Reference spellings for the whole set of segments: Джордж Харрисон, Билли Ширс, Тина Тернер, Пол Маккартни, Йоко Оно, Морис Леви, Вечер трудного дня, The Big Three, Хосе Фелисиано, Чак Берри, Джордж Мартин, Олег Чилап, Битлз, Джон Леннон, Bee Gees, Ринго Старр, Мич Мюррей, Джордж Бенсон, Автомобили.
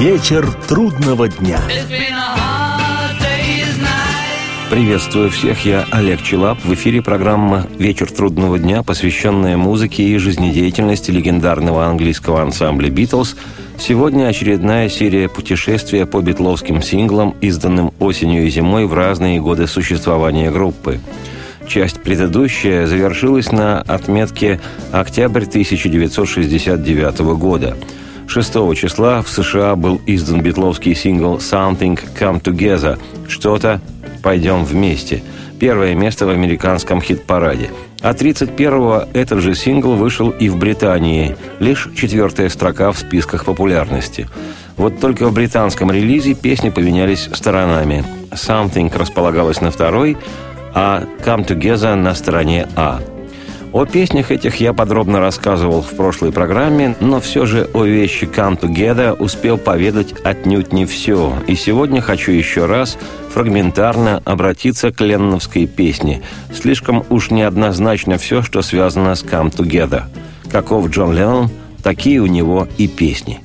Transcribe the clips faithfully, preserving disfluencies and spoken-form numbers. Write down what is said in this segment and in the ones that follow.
Вечер трудного дня. Приветствую всех, я Олег Чилап. В эфире программа «Вечер трудного дня», посвященная музыке и жизнедеятельности легендарного английского ансамбля «Битлз». Сегодня очередная серия путешествия по битловским синглам, изданным осенью и зимой в разные годы существования группы. Часть предыдущая завершилась на отметке «Октябрь тысяча девятьсот шестьдесят девятого года». шестого числа в США был издан битловский сингл «Something Come Together» – «Что-то пойдем вместе». Первое место в американском хит-параде. А тридцать первого этот же сингл вышел и в Британии. Лишь четвертая строка в списках популярности. Вот только в британском релизе песни поменялись сторонами. «Something» располагалась на второй, а «Come Together» на стороне «А». О песнях этих я подробно рассказывал в прошлой программе, но все же о вещи «Come Together» успел поведать отнюдь не все. И сегодня хочу еще раз фрагментарно обратиться к ленновской песне. Слишком уж неоднозначно все, что связано с «Come Together». Каков Джон Леннон, такие у него и песни.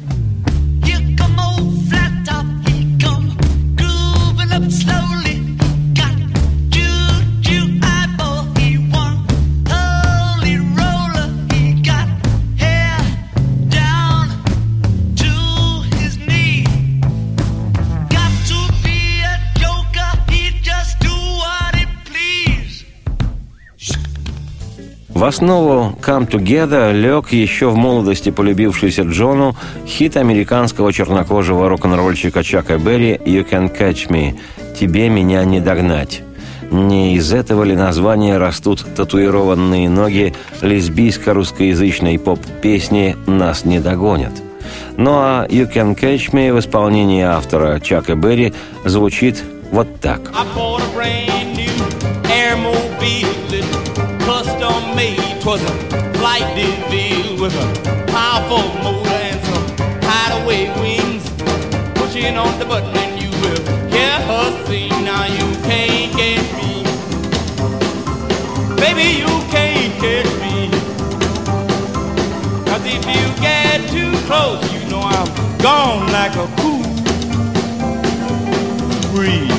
В основу «Come Together» лег еще в молодости полюбившийся Джону хит американского чернокожего рок-н-ролльщика Чака Берри «You Can Catch Me» – «Тебе меня не догнать». Не из этого ли названия растут татуированные ноги лесбийско-русскоязычной поп-песни «Нас не догонят». Ну а «You Can Catch Me» в исполнении автора Чака Берри звучит вот так. Was a flight deal with a powerful motor and some hideaway wings. Pushing on the button and you will hear her sing. Now you can't catch me, baby, you can't catch me. 'Cause if you get too close, you know I'm gone like a cool breeze.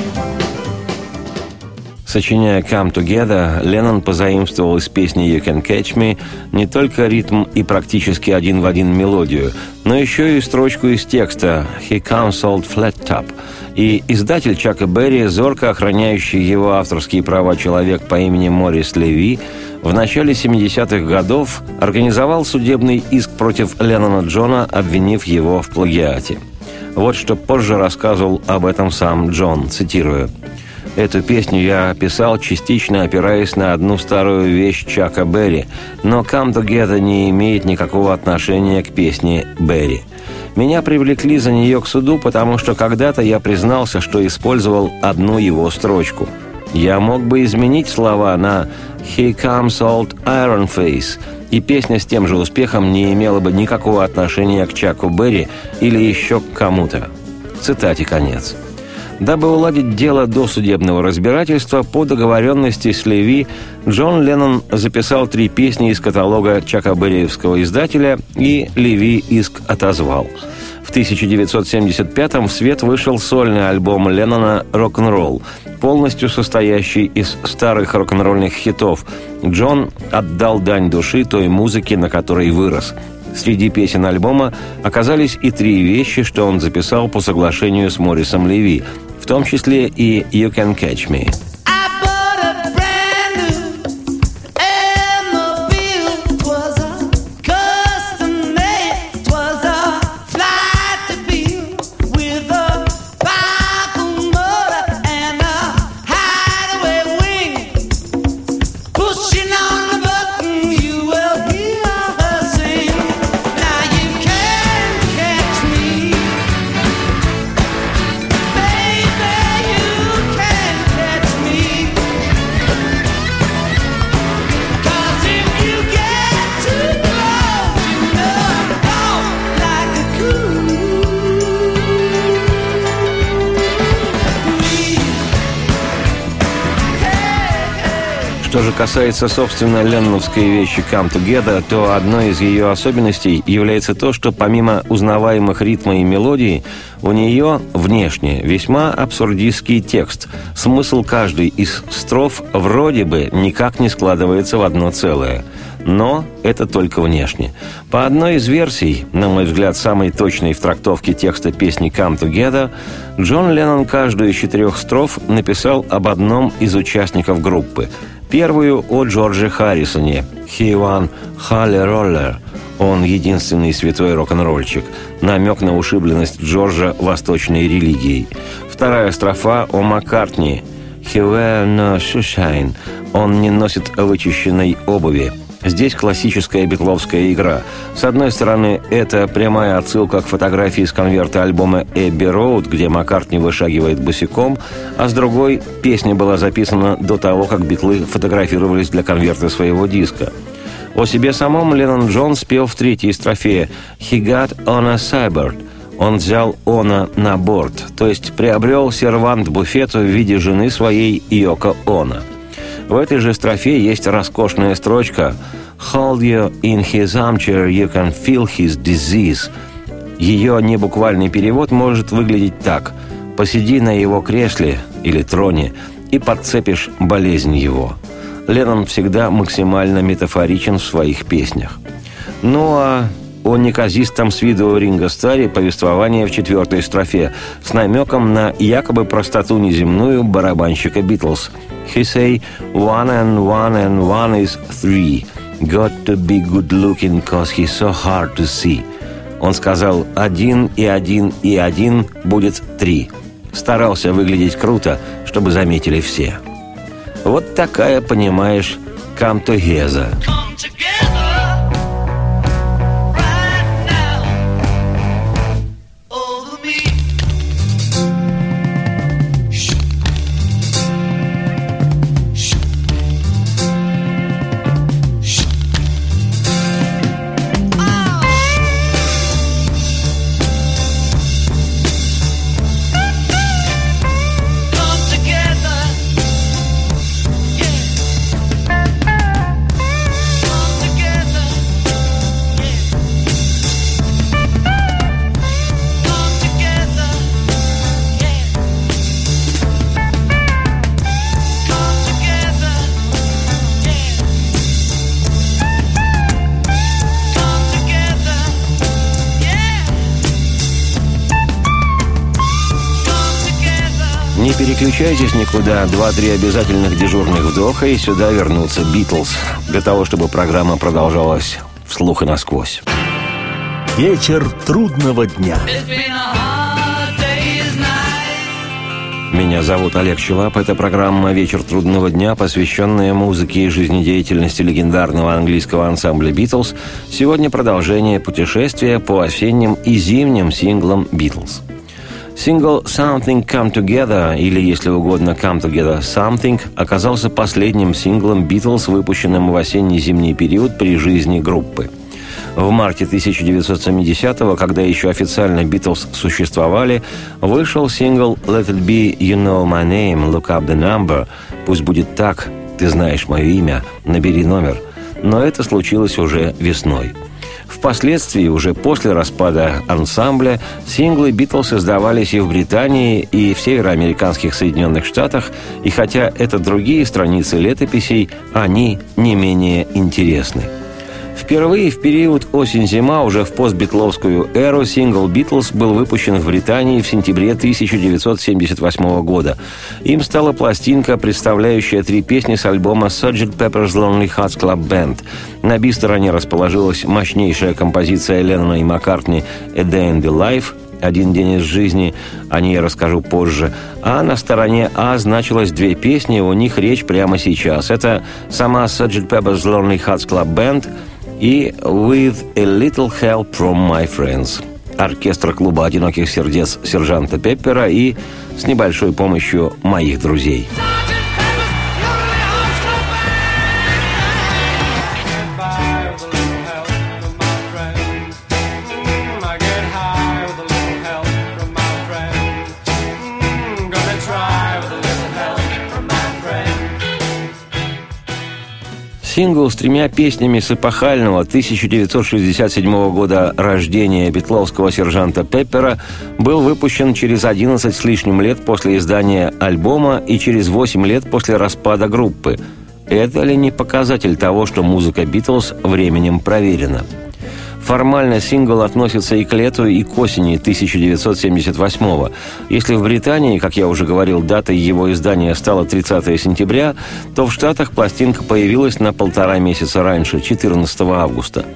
Сочиняя «Come Together», Леннон позаимствовал из песни «You Can Catch Me» не только ритм и практически один в один мелодию, но еще и строчку из текста «He comes old flat top». И издатель Чака Берри, зорко охраняющий его авторские права человек по имени Морис Леви, в начале семидесятых годов организовал судебный иск против Леннона Джона, обвинив его в плагиате. Вот что позже рассказывал об этом сам Джон, цитирую. Эту песню я писал, частично опираясь на одну старую вещь Чака Берри, но «Come Together» не имеет никакого отношения к песне Берри. Меня привлекли за нее к суду, потому что когда-то я признался, что использовал одну его строчку. Я мог бы изменить слова на «He comes old iron face», и песня с тем же успехом не имела бы никакого отношения к Чаку Берри или еще к кому-то. Цитате конец. Дабы уладить дело до судебного разбирательства, по договоренности с Леви, Джон Леннон записал три песни из каталога чакаберриевского издателя, и Леви иск отозвал. В тысяча девятьсот семьдесят пятом в свет вышел сольный альбом Леннона «Рок-н-ролл», полностью состоящий из старых рок-н-ролльных хитов. Джон отдал дань души той музыке, на которой вырос. Среди песен альбома оказались и три вещи, что он записал по соглашению с Морисом Леви, в том числе и «You Can Catch Me». Что же касается, собственно, ленноновской вещи «Come Together», то одной из ее особенностей является то, что помимо узнаваемых ритма и мелодии, у нее внешне весьма абсурдистский текст. Смысл каждой из строф вроде бы никак не складывается в одно целое. Но это только внешне. По одной из версий, на мой взгляд, самой точной в трактовке текста песни «Come Together», Джон Леннон каждую из четырех строф написал об одном из участников группы. Первую о Джордже Харрисоне «He one Halle Roller», он единственный святой рок-н-ролльчик, намек на ушибленность Джорджа восточной религией. Вторая строфа о Маккартни «He wear no shoeshine», он не носит вычищенной обуви. Здесь классическая битловская игра. С одной стороны, это прямая отсылка к фотографии с конверта альбома «Эбби Роуд», где Маккартни вышагивает босиком, а с другой – песня была записана до того, как битлы фотографировались для конверта своего диска. О себе самом Леннон Джон спел в третьей строфе «He got on a cyborg». Он взял Оно на борт, то есть приобрел сервант-буфету в виде жены своей Йоко Оно. В этой же строфе есть роскошная строчка «Hold you in his armchair, you can feel his disease». Ее небуквальный перевод может выглядеть так: «Посиди на его кресле или троне и подцепишь болезнь его». Леннон всегда максимально метафоричен в своих песнях. Ну а о неказистом с виду Ринго Старре повествование в четвертой строфе с намеком на якобы простоту неземную барабанщика «Битлз». He say, one and one and one is three. Got to be good looking, cause he's so hard to see. Он сказал, один и один и один будет три. Старался выглядеть круто, чтобы заметили все. Вот такая, понимаешь, come together. Come together. Не переключайтесь никуда, два-три обязательных дежурных вдоха, и сюда вернутся «Битлз», для того, чтобы программа продолжалась вслух и насквозь. Вечер трудного дня. Меня зовут Олег Чилап. Это программа «Вечер трудного дня», посвященная музыке и жизнедеятельности легендарного английского ансамбля «Битлз». Сегодня продолжение путешествия по осенним и зимним синглам «Битлз». Сингл «Something Come Together», или, если угодно, «Come Together Something», оказался последним синглом «Битлз», выпущенным в осенне-зимний период при жизни группы. В марте тысяча девятьсот семидесятого, когда еще официально «Битлз» существовали, вышел сингл «Let it be, you know my name, look up the number», «Пусть будет так, ты знаешь мое имя, набери номер». Но это случилось уже весной. Впоследствии, уже после распада ансамбля, синглы «Битлз» издавались и в Британии, и в североамериканских Соединенных Штатах, и хотя это другие страницы летописей, они не менее интересны. Впервые в период осень-зима, уже в постбитловскую эру, сингл «Битлз» был выпущен в Британии в сентябре тысяча девятьсот семьдесят восьмого года. Им стала пластинка, представляющая три песни с альбома «Sgt Pepper's Lonely Hearts Club Band». На би-стороне расположилась мощнейшая композиция Леннона и Маккартни «A Day in the Life», «Один день из жизни», о ней я расскажу позже. А на стороне А значилось две песни, у них речь прямо сейчас. Это сама «Sgt Pepper's Lonely Hearts Club Band» и «With a little help from my friends» оркестра клуба «Одиноких сердец» сержанта Пеппера и «С небольшой помощью моих друзей». сингл с тремя песнями с эпохального тысяча девятьсот шестьдесят седьмого года рождения битловского сержанта Пеппера был выпущен через одиннадцать с лишним лет после издания альбома и через восемь лет после распада группы. Это ли не показатель того, что музыка «Битлз» временем проверена? Формально сингл относится и к лету, и к осени тысяча девятьсот семьдесят восьмого. Если в Британии, как я уже говорил, датой его издания стала тридцатого сентября, то в Штатах пластинка появилась на полтора месяца раньше, четырнадцатого августа.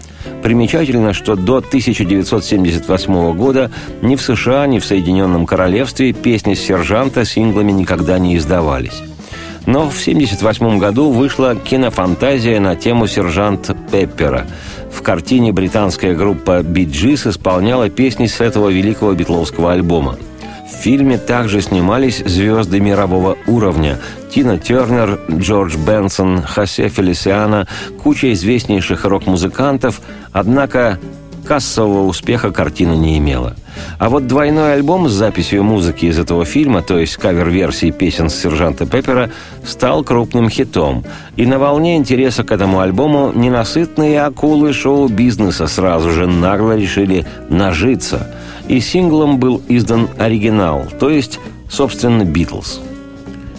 Примечательно, что до тысяча девятьсот семьдесят восьмого года ни в США, ни в Соединенном Королевстве песни «Сержанта» синглами никогда не издавались. Но в тысяча девятьсот семьдесят восьмом году вышла кинофантазия на тему «Сержант Пеппера». В картине британская группа Bee Gees исполняла песни с этого великого битловского альбома. В фильме также снимались звезды мирового уровня – Тина Тернер, Джордж Бенсон, Хосе Фелисиано, куча известнейших рок-музыкантов, однако кассового успеха картина не имела. А вот двойной альбом с записью музыки из этого фильма, то есть кавер-версии песен с «Сержанта Пеппера», стал крупным хитом. И на волне интереса к этому альбому ненасытные акулы шоу-бизнеса сразу же нагло решили нажиться. И синглом был издан оригинал, то есть, собственно, «Битлз».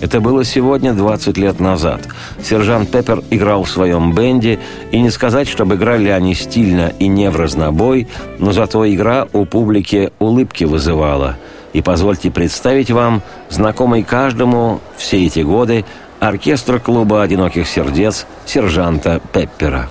Это было сегодня двадцать лет назад. «Сержант Пеппер» играл в своем бенде, и не сказать, чтобы играли они стильно и не в разнобой, но зато игра у публики улыбки вызывала. И позвольте представить вам, знакомый каждому все эти годы, оркестр клуба «Одиноких сердец» «Сержанта Пеппера».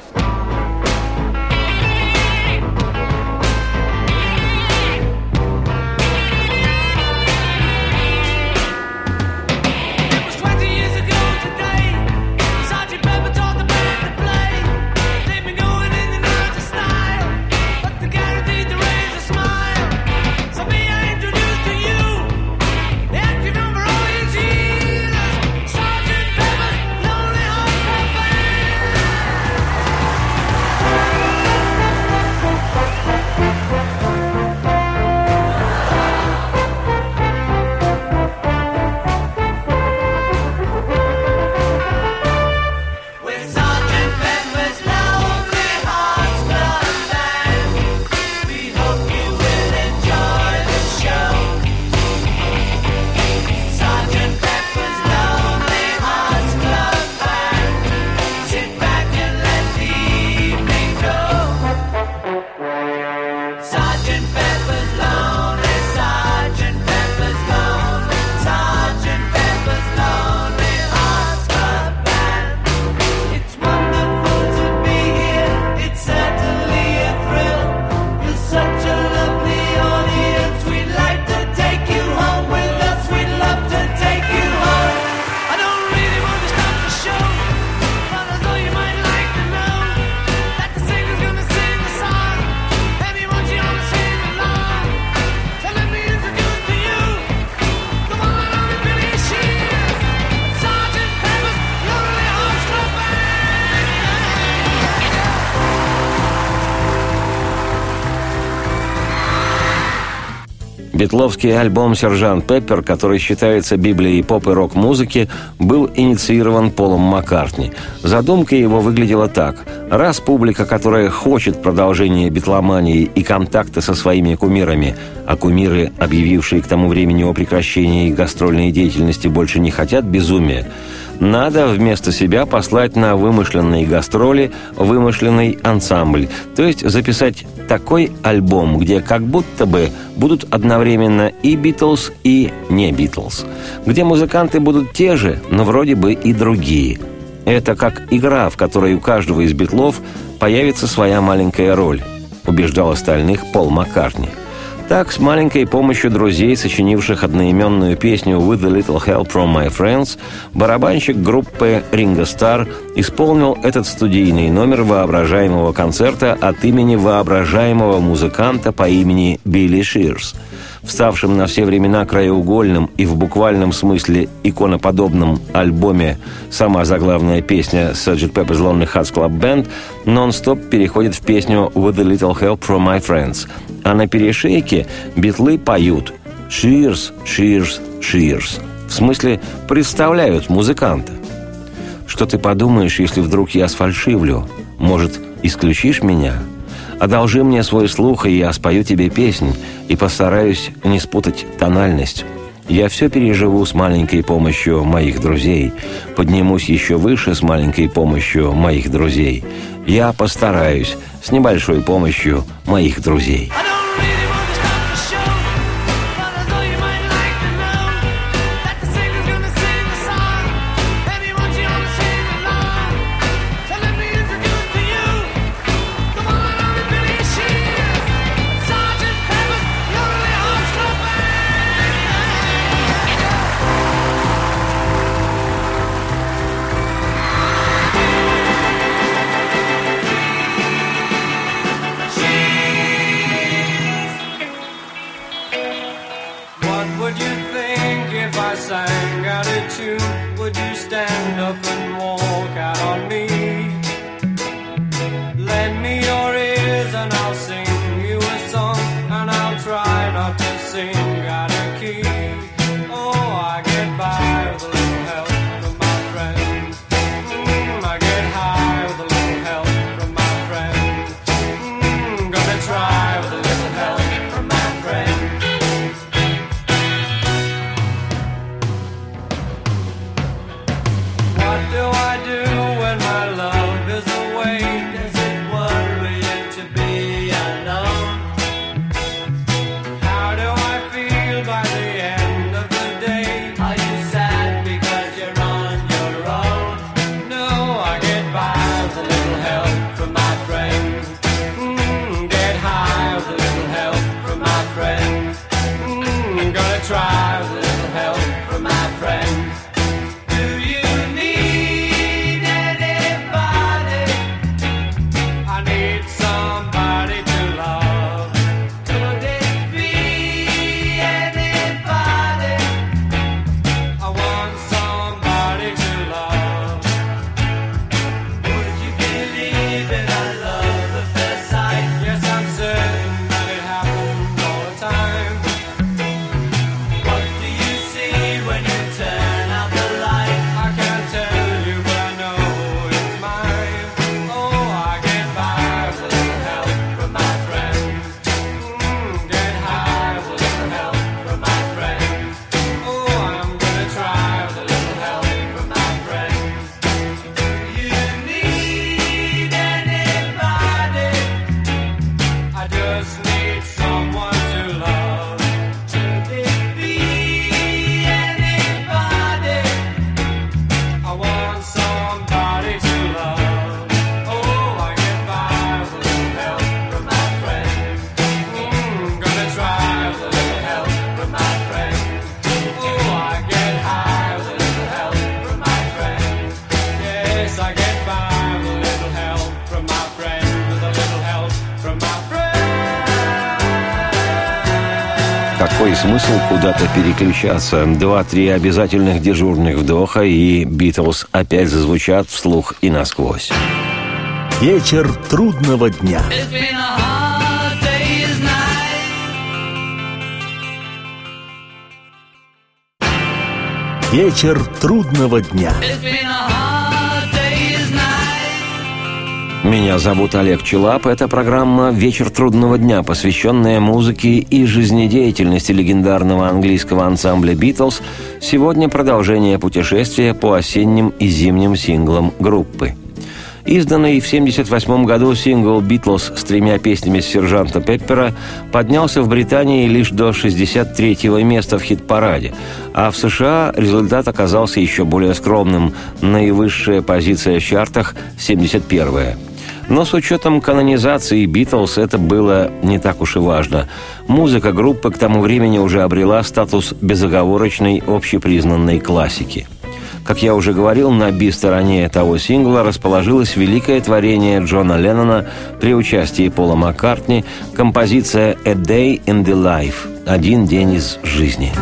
Битловский альбом «Сержант Пеппер», который считается библией поп- и рок-музыки, был инициирован Полом Маккартни. Задумка его выглядела так. Раз публика, которая хочет продолжения битломании и контакта со своими кумирами, а кумиры, объявившие к тому времени о прекращении их гастрольной деятельности, больше не хотят безумия, надо вместо себя послать на вымышленные гастроли вымышленный ансамбль, то есть записать такой альбом, где как будто бы будут одновременно и «Битлз», и не «Битлз», где музыканты будут те же, но вроде бы и другие. Это как игра, в которой у каждого из битлов появится своя маленькая роль, убеждал остальных Пол Маккартни. Так, с маленькой помощью друзей, сочинивших одноименную песню «With a little help from my friends», барабанщик группы Ринго Старр исполнил этот студийный номер воображаемого концерта от имени воображаемого музыканта по имени Билли Ширс. В ставшем на все времена краеугольном и в буквальном смысле иконоподобном альбоме сама заглавная песня «Sgt. Pepper's Lonely Hearts Club Band» нон-стоп переходит в песню «With a little help from my friends», а на перешейке битлы поют «Cheers, cheers, cheers», в смысле представляют музыканта. Что ты подумаешь, если вдруг я сфальшивлю? Может, исключишь меня? Одолжи мне свой слух, и я спою тебе песнь, и постараюсь не спутать тональность. Я все переживу с маленькой помощью моих друзей, поднимусь еще выше с маленькой помощью моих друзей. Я постараюсь с небольшой помощью моих друзей». Какой смысл куда-то переключаться? Два-три обязательных дежурных вдоха, и «Битлз» опять зазвучат вслух и насквозь. Вечер трудного дня. Вечер трудного дня. Меня зовут Олег Чилап. Это программа «Вечер трудного дня», посвященная музыке и жизнедеятельности легендарного английского ансамбля «Битлз». Сегодня продолжение путешествия по осенним и зимним синглам группы. Изданный в семьдесят восьмом году сингл «Битлз» с тремя песнями с «Сержанта Пеппера» поднялся в Британии лишь до шестьдесят третьего места в хит-параде, а в США результат оказался еще более скромным – наивысшая позиция в чартах – семьдесят первая. Но с учетом канонизации «Битлз» это было не так уж и важно. Музыка группы к тому времени уже обрела статус безоговорочной общепризнанной классики. Как я уже говорил, на би-стороне того сингла расположилось великое творение Джона Леннона при участии Пола Маккартни, композиция «A Day in the Life» – «Один день из жизни».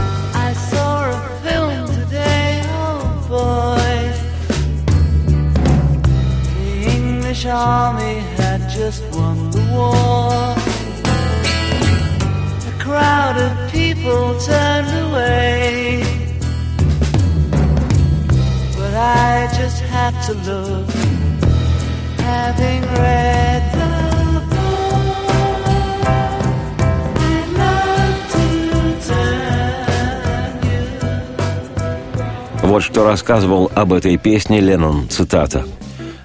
I just have to look, having read the book, I'd love to turn you. Вот что рассказывал об этой песне Леннон, цитата.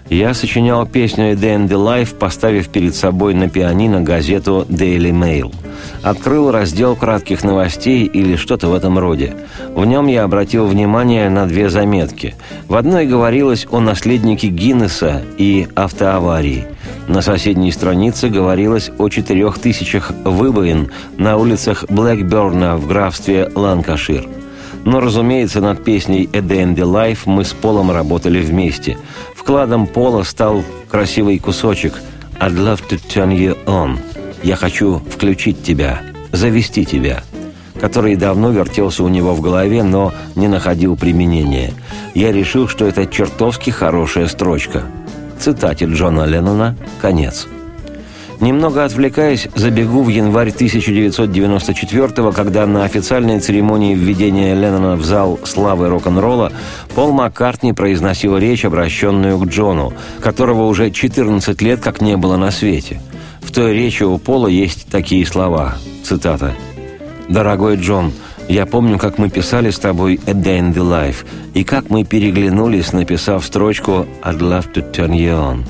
«Я сочинял песню «A Day in the Life», поставив перед собой на пианино газету «Daily Mail». Открыл раздел кратких новостей или что-то в этом роде. В нем я обратил внимание на две заметки. В одной говорилось о наследнике Гиннеса и автоаварии. На соседней странице говорилось о четырех тысячах выбоин на улицах Блэкберна в графстве Ланкашир. Но, разумеется, над песней «A Day in the Life» мы с Полом работали вместе. Вкладом Пола стал красивый кусочек «I'd love to turn you on» – «Я хочу включить тебя, завести тебя», который давно вертелся у него в голове, но не находил применения. Я решил, что это чертовски хорошая строчка. Цитате Джона Леннона конец. Немного отвлекаясь, забегу в январь тысяча девятьсот девяносто четвёртого, когда на официальной церемонии введения Леннона в зал славы рок-н-ролла Пол Маккартни произносил речь, обращенную к Джону, которого уже четырнадцать лет как не было на свете. В той речи у Пола есть такие слова, цитата. «Дорогой Джон, я помню, как мы писали с тобой «A Day in the Life», и как мы переглянулись, написав строчку «I'd love to turn you on».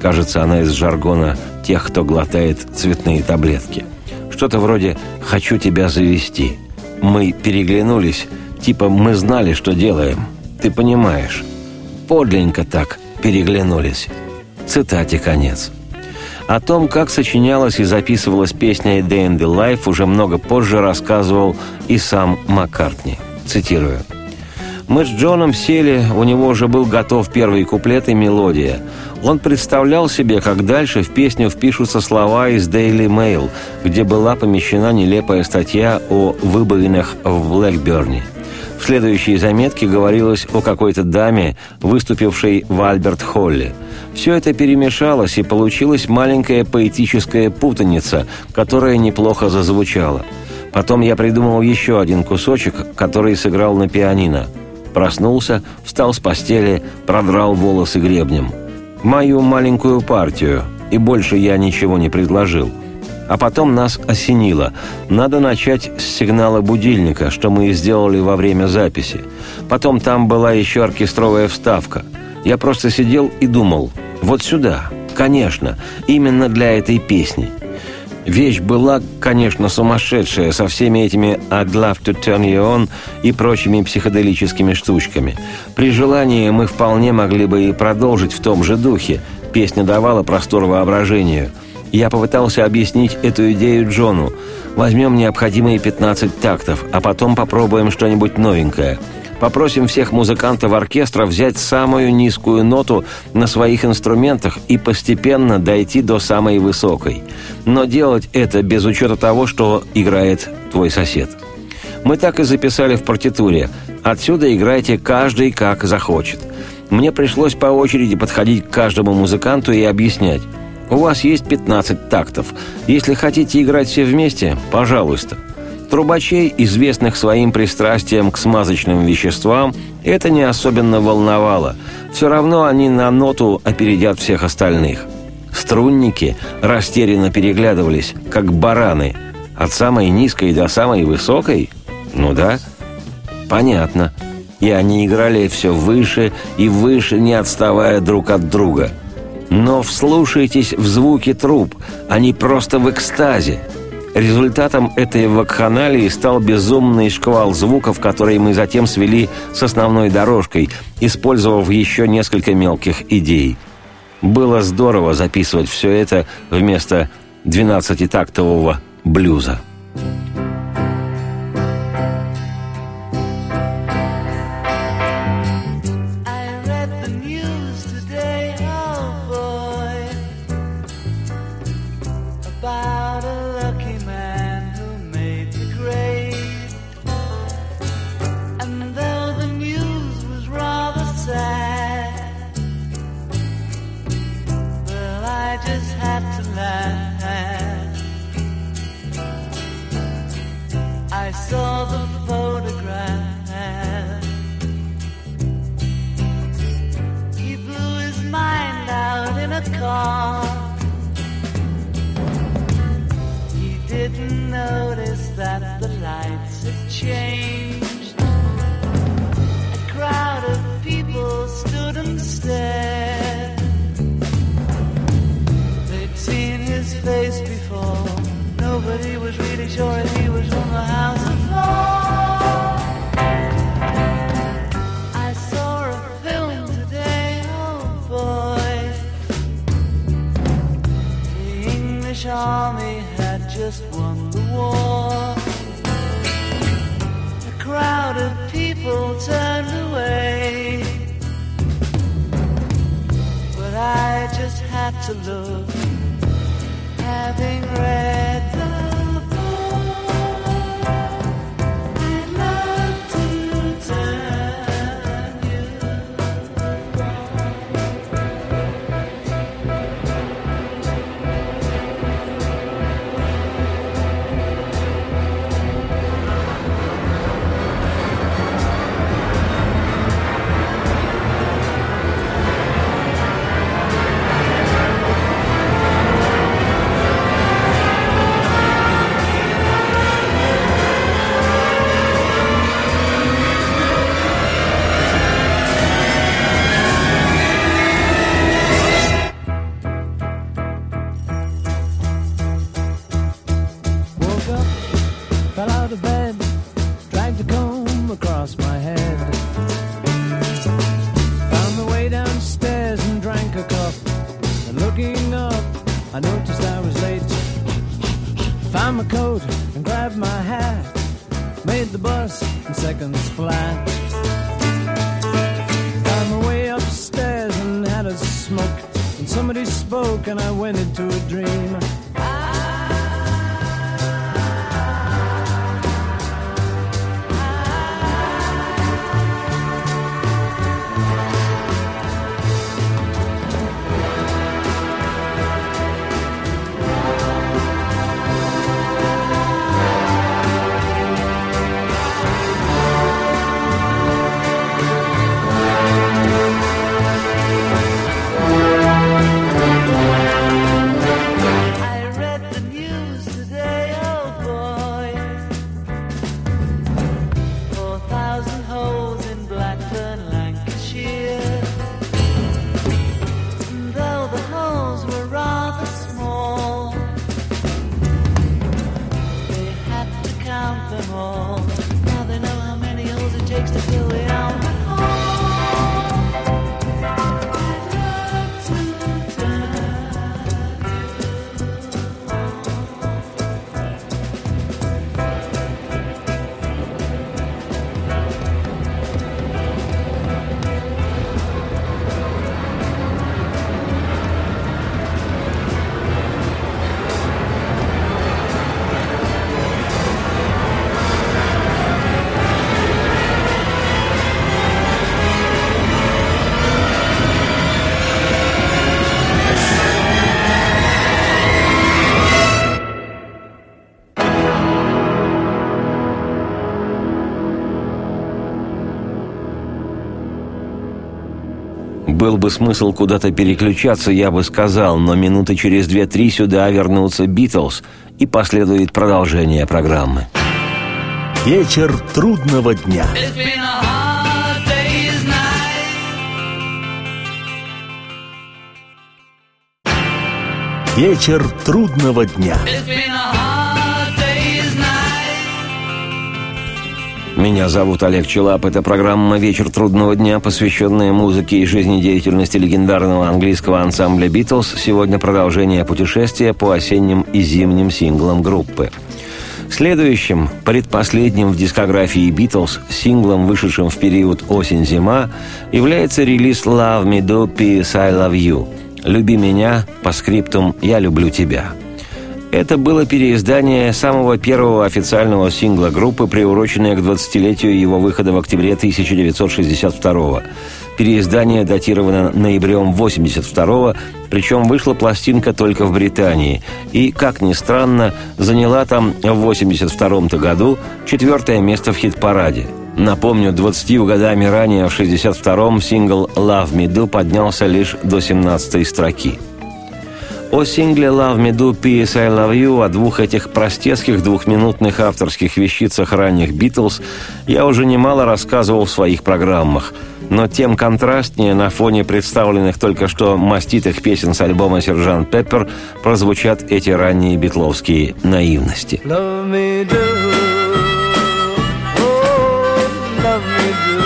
Кажется, она из жаргона тех, кто глотает цветные таблетки. Что-то вроде «хочу тебя завести». Мы переглянулись, типа мы знали, что делаем. Ты понимаешь. Подлинно так переглянулись. Цитате конец. О том, как сочинялась и записывалась песня «A Day in the Life», уже много позже рассказывал и сам Маккартни. Цитирую. «Мы с Джоном сели, у него уже был готов первый куплет и мелодия. Он представлял себе, как дальше в песню впишутся слова из Daily Mail, где была помещена нелепая статья о выбоинах в Блэкберне. В следующей заметке говорилось о какой-то даме, выступившей в Альберт-Холле. Все это перемешалось, и получилась маленькая поэтическая путаница, которая неплохо зазвучала. Потом я придумал еще один кусочек, который сыграл на пианино. Проснулся, встал с постели, продрал волосы гребнем. Мою маленькую партию, и больше я ничего не предложил. А потом нас осенило. Надо начать с сигнала будильника, что мы и сделали во время записи. Потом там была еще оркестровая вставка. Я просто сидел и думал, вот сюда, конечно, именно для этой песни. Вещь была, конечно, сумасшедшая, со всеми этими «I'd love to turn you on» и прочими психоделическими штучками. При желании мы вполне могли бы и продолжить в том же духе. Песня давала простор воображению. Я попытался объяснить эту идею Джону. Возьмем необходимые пятнадцать тактов, а потом попробуем что-нибудь новенькое. Попросим всех музыкантов оркестра взять самую низкую ноту на своих инструментах и постепенно дойти до самой высокой. Но делать это без учета того, что играет твой сосед. Мы так и записали в партитуре. Отсюда играйте каждый как захочет. Мне пришлось по очереди подходить к каждому музыканту и объяснять. У вас есть пятнадцать тактов. Если хотите играть все вместе, пожалуйста. Трубачей, известных своим пристрастием к смазочным веществам, это не особенно волновало. Все равно они на ноту опередят всех остальных. Струнники растерянно переглядывались, как бараны. От самой низкой до самой высокой? Ну да, понятно. И они играли все выше и выше, не отставая друг от друга. Но вслушайтесь в звуки труб, они просто в экстазе. Результатом этой вакханалии стал безумный шквал звуков, которые мы затем свели с основной дорожкой, использовав еще несколько мелких идей. Было здорово записывать все это вместо двенадцатитактового блюза. car. He didn't notice that the lights had changed. A crowd of people stood and stared. They'd seen his face before. Nobody was really sure if he was from the house afar. The army had just won the war. A crowd of people turned away, but I just had to look, having read the. Был бы смысл куда-то переключаться, я бы сказал, но минуты через две-три сюда вернутся Битлз, и последует продолжение программы. Вечер трудного дня. Вечер трудного дня. Меня зовут Олег Чилап. Это программа «Вечер трудного дня», посвященная музыке и жизнедеятельности легендарного английского ансамбля «Битлз». Сегодня продолжение путешествия по осенним и зимним синглам группы. Следующим, предпоследним в дискографии «Битлз» синглом, вышедшим в период осень-зима, является релиз «Love Me Do P S I Love You» «Люби меня, по скриптум я люблю тебя». Это было переиздание самого первого официального сингла группы, приуроченное к двадцатилетию его выхода в октябре тысяча девятьсот шестьдесят второго. Переиздание датировано ноябрем восемьдесят второго, причем вышла пластинка только в Британии. И, как ни странно, заняла там в восемьдесят втором-то году четвертое место в хит-параде. Напомню, двадцатью годами ранее, в шестьдесят втором, сингл «Love Me Do» поднялся лишь до семнадцатой строки. О сингле «Love Me Do, Peace, I Love You», о двух этих простецких двухминутных авторских вещицах ранних «Битлз» я уже немало рассказывал в своих программах. Но тем контрастнее на фоне представленных только что маститых песен с альбома «Сержант Пеппер» прозвучат эти ранние битловские наивности. Love me do, oh, love me do.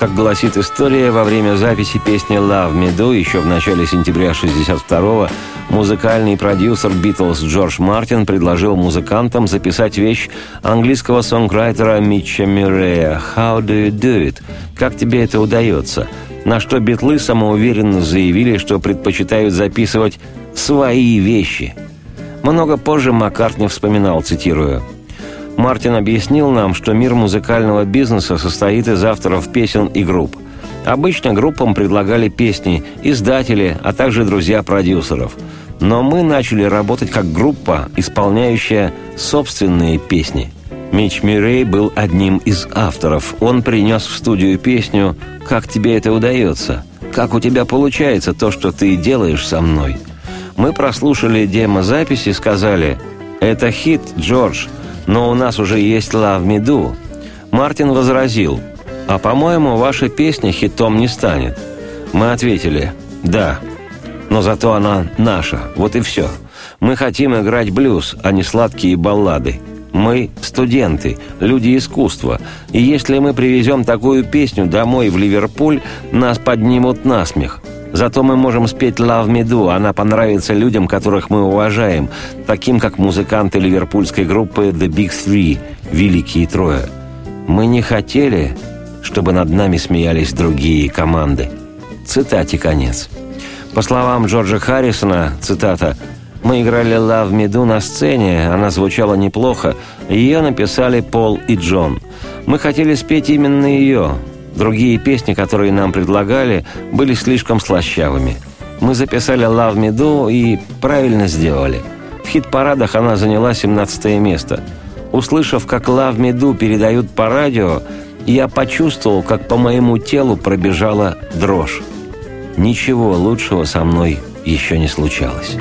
Как гласит история, во время записи песни «Love Me Do» еще в начале сентября шестьдесят второго музыкальный продюсер «Битлз» Джордж Мартин предложил музыкантам записать вещь английского сонграйтера Мича Мюррея «How do you do it?» «Как тебе это удается?» На что битлы самоуверенно заявили, что предпочитают записывать «свои вещи». Много позже Маккартни вспоминал, цитирую: «Мартин объяснил нам, что мир музыкального бизнеса состоит из авторов песен и групп. Обычно группам предлагали песни издатели, а также друзья продюсеров. Но мы начали работать как группа, исполняющая собственные песни». Мич Мюррей был одним из авторов. Он принес в студию песню «Как тебе это удается? Как у тебя получается то, что ты делаешь со мной?» Мы прослушали демозапись и сказали: «Это хит, Джордж, но у нас уже есть «Love Me Do». Мартин возразил: «А, по-моему, ваша песня хитом не станет». Мы ответили: «Да, но зато она наша, вот и все. Мы хотим играть блюз, а не сладкие баллады. Мы студенты, люди искусства, и если мы привезем такую песню домой в Ливерпуль, нас поднимут на смех. Зато мы можем спеть «Love Me Do», она понравится людям, которых мы уважаем, таким как музыканты ливерпульской группы The Big Three, «Великие трое». Мы не хотели, чтобы над нами смеялись другие команды». Цитате конец. По словам Джорджа Харрисона, цитата: «Мы играли «Love Me Do» на сцене, она звучала неплохо, ее написали Пол и Джон. Мы хотели спеть именно ее. Другие песни, которые нам предлагали, были слишком слащавыми. Мы записали «Love Me Do» и правильно сделали. В хит-парадах она заняла семнадцатое место. Услышав, как «Love Me Do» передают по радио, я почувствовал, как по моему телу пробежала дрожь. Ничего лучшего со мной еще не случалось».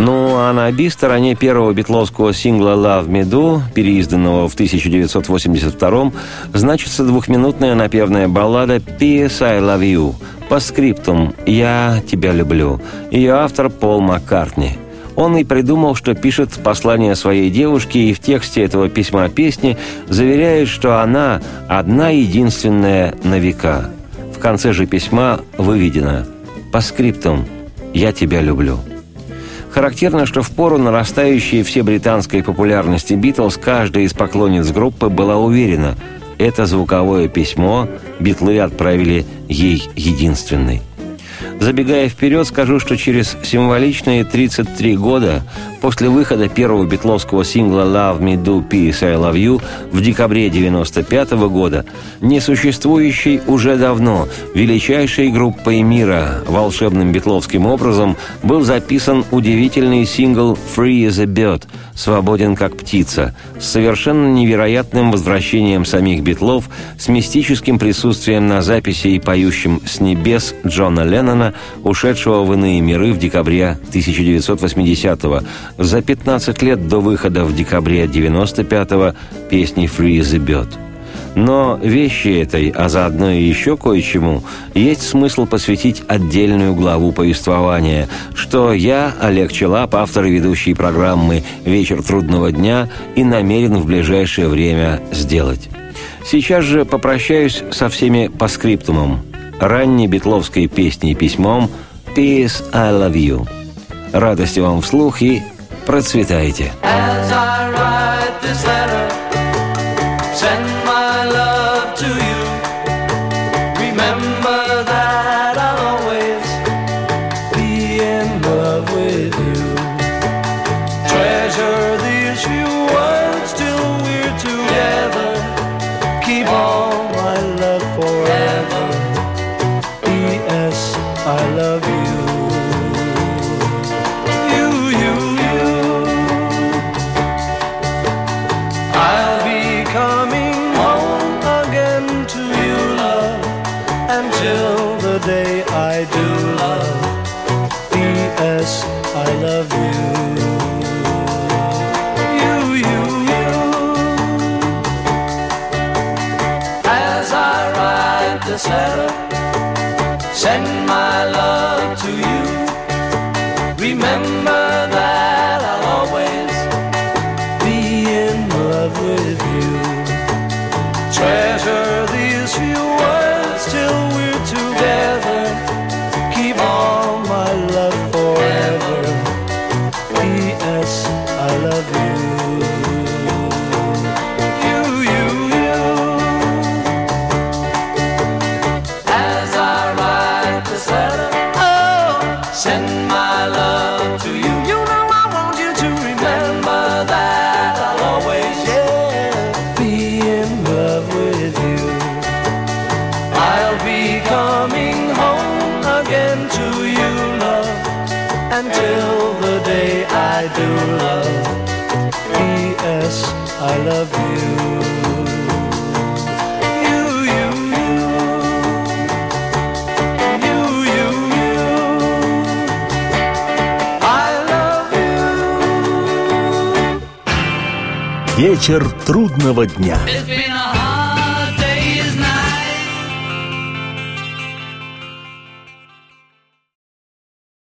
Ну, а на би-стороне первого битловского сингла «Love Me Do», переизданного в тысяча девятьсот восемьдесят втором, значится двухминутная напевная баллада «пи эс I Love You» по скриптум «Я тебя люблю». Ее автор Пол Маккартни. Он и придумал, что пишет послание своей девушке, и в тексте этого письма песни заверяет, что она одна единственная на века. В конце же письма выведено «По скриптум я тебя люблю». Характерно, что в пору нарастающей всебританской популярности «Битлз» каждая из поклонниц группы была уверена – это звуковое письмо битлы отправили ей единственной. Забегая вперед, скажу, что через символичные тридцать три года после выхода первого битловского сингла «Love Me Do, Peace I Love You» в декабре девяносто пятого года несуществующей уже давно величайшей группой мира волшебным битловским образом был записан удивительный сингл «Free as a Bird» – «Свободен как птица» с совершенно невероятным возвращением самих битлов, с мистическим присутствием на записи и поющим с небес Джона Леннона, ушедшего в иные миры в декабре тысяча девятьсот восьмидесятого. За пятнадцать лет до выхода в декабре девяносто пятого песни «Free as a Bird». Но вещи этой, а заодно и еще кое-чему, есть смысл посвятить отдельную главу повествования, что я, Олег Чилап, автор и ведущий программы «Вечер трудного дня», и намерен в ближайшее время сделать. Сейчас же попрощаюсь со всеми по скриптумам, ранней битловской песней и письмом «Peace, I love you». Радости вам вслух и процветайте. Вечер трудного дня.